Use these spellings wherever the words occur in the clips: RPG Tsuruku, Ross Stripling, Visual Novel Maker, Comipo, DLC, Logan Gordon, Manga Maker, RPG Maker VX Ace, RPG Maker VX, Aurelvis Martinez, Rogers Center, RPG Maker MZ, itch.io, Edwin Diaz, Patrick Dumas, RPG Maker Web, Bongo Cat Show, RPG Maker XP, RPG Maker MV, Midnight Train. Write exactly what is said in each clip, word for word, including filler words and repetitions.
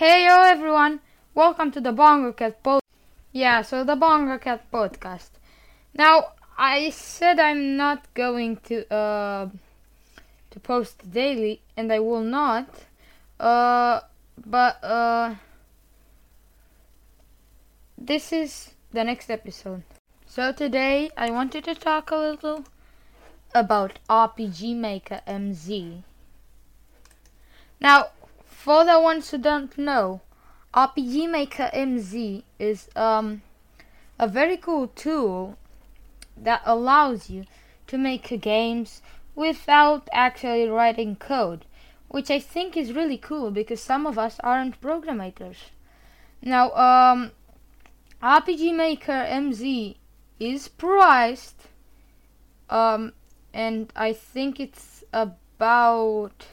Heyo everyone, welcome to the Bongo Cat Podcast. Yeah, so the Bongo Cat Podcast. Now, I said I'm not going to uh, to post daily, and I will not. Uh, but uh, this is the next episode. So today I wanted to talk a little about R P G Maker M Z. Now, for the ones who don't know, R P G Maker M Z is um, a very cool tool that allows you to make games without actually writing code, which I think is really cool because some of us aren't programmers. Now, um, R P G Maker M Z is priced, um, and I think it's about,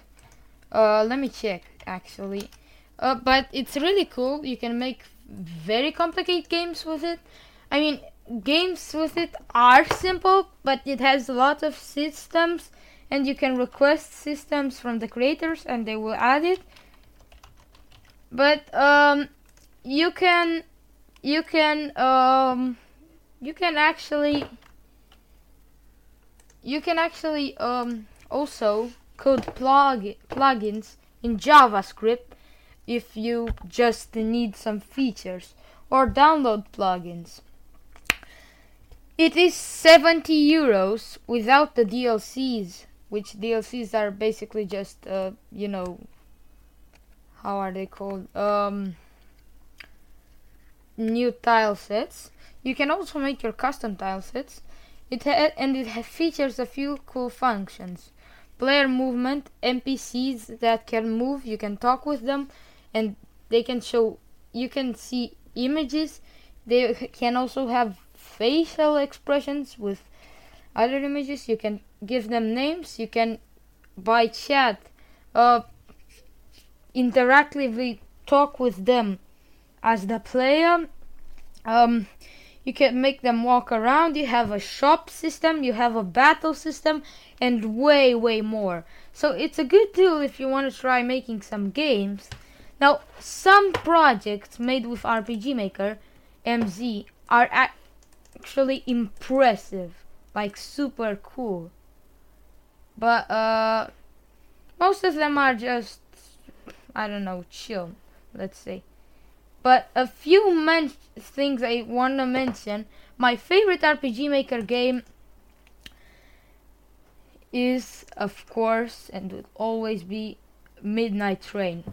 uh, let me check. Actually, uh, but it's really cool. You can make very complicated games with it. I mean, games with it are simple, but it has a lot of systems, and you can request systems from the creators and they will add it. But um, you can, you can, um, you can actually, you can actually um, also code plug plugins. In JavaScript, if you just need some features, or download plugins. It is seventy euros without the D L Cs, which D L Cs are basically just, uh, you know, how are they called? Um, new tile sets. You can also make your custom tile sets. It ha- and it ha- features a few cool functions. Player movement, N P Cs that can move, you can talk with them, and they can show, you can see images, they can also have facial expressions with other images, you can give them names, you can, by chat, uh, interactively talk with them as the player, um, you can make them walk around, you have a shop system, you have a battle system, and way, way more. So it's a good deal if you want to try making some games. Now, some projects made with R P G Maker M Z are actually impressive, like super cool. But uh, most of them are just, I don't know, chill, let's say. But a few men- things I want to mention. My favorite R P G Maker game is, of course, and will always be, Midnight Train,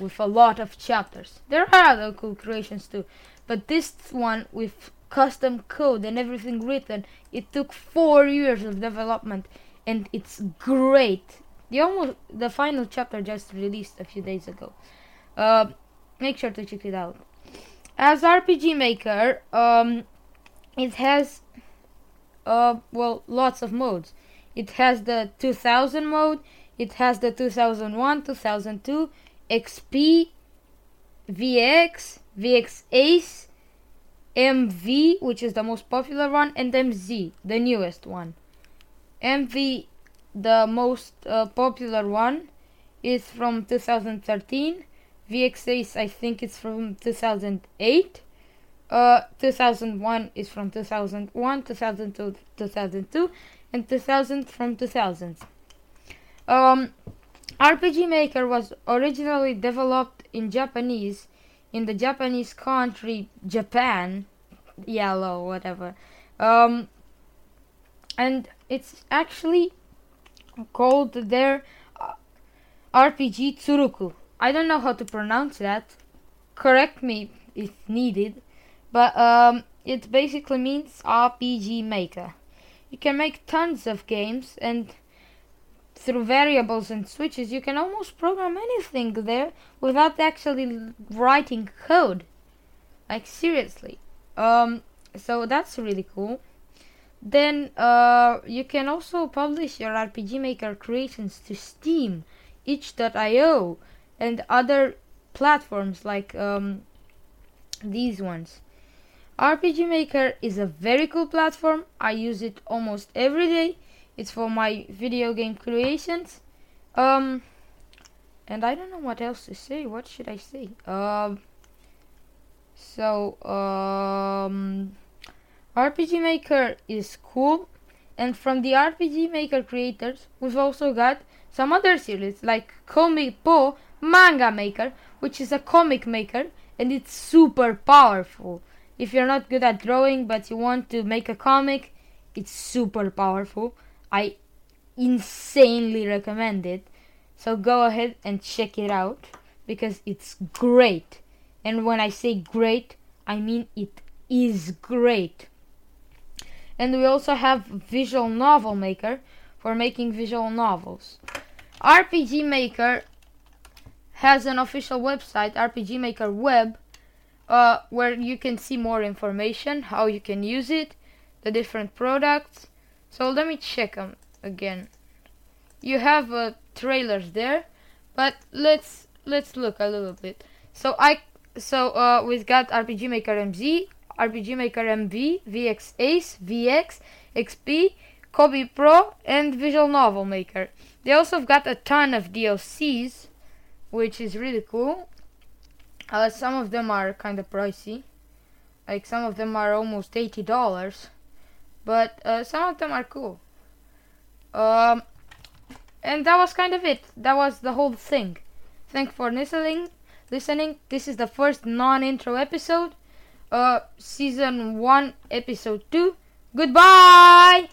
with a lot of chapters. There are other cool creations too, but this one with custom code and everything written, it took four years of development, and it's great. The almost the final chapter just released a few days ago. Uh, Make sure to check it out. As R P G Maker, um, it has, uh, well, lots of modes. It has the two thousand mode, it has the two thousand one, two thousand two, X P, V X, V X Ace, M V, which is the most popular one, and M Z, the newest one. M V, the most uh, popular one, is from two thousand thirteen. V X Ace, I think it's from two thousand eight, uh, two thousand one is from two thousand one, two thousand two, two thousand two, and two thousand from two thousand. Um, R P G Maker was originally developed in Japanese, in the Japanese country, Japan, yellow, whatever, um, and it's actually called their uh, R P G Tsuruku. I don't know how to pronounce that, correct me if needed, but um, it basically means R P G Maker. You can make tons of games, and through variables and switches you can almost program anything there without actually writing code. Like seriously. Um, so that's really cool. Then uh, you can also publish your R P G Maker creations to Steam, itch dot io, and other platforms like um, these ones. R P G Maker is a very cool platform. I use it almost every day. It's for my video game creations. Um, And I don't know what else to say. What should I say? Um, so, um, R P G Maker is cool. And from the R P G Maker creators, we've also got some other series like Comipo, Manga Maker, which is a comic maker, and it's super powerful. If you're not good at drawing but you want to make a comic, it's super powerful. I insanely recommend it. So go ahead and check it out because it's great. And when I say great, I mean it is great. And we also have Visual Novel Maker for making visual novels. R P G Maker has an official website, R P G Maker Web, uh, where you can see more information, how you can use it, the different products. So let me check them again. You have uh, trailers there, but let's let's look a little bit. So I so uh, we've got R P G Maker M Z, R P G Maker M V, V X Ace, V X, X P, Kobe Pro, and Visual Novel Maker. They also have got a ton of D L Cs, which is really cool. Uh, some of them are kind of pricey, like some of them are almost eighty dollars, but uh, some of them are cool. Um, and that was kind of it. That was the whole thing. Thanks for listening. Listening. This is the first non-intro episode. Uh, season one, episode two. Goodbye!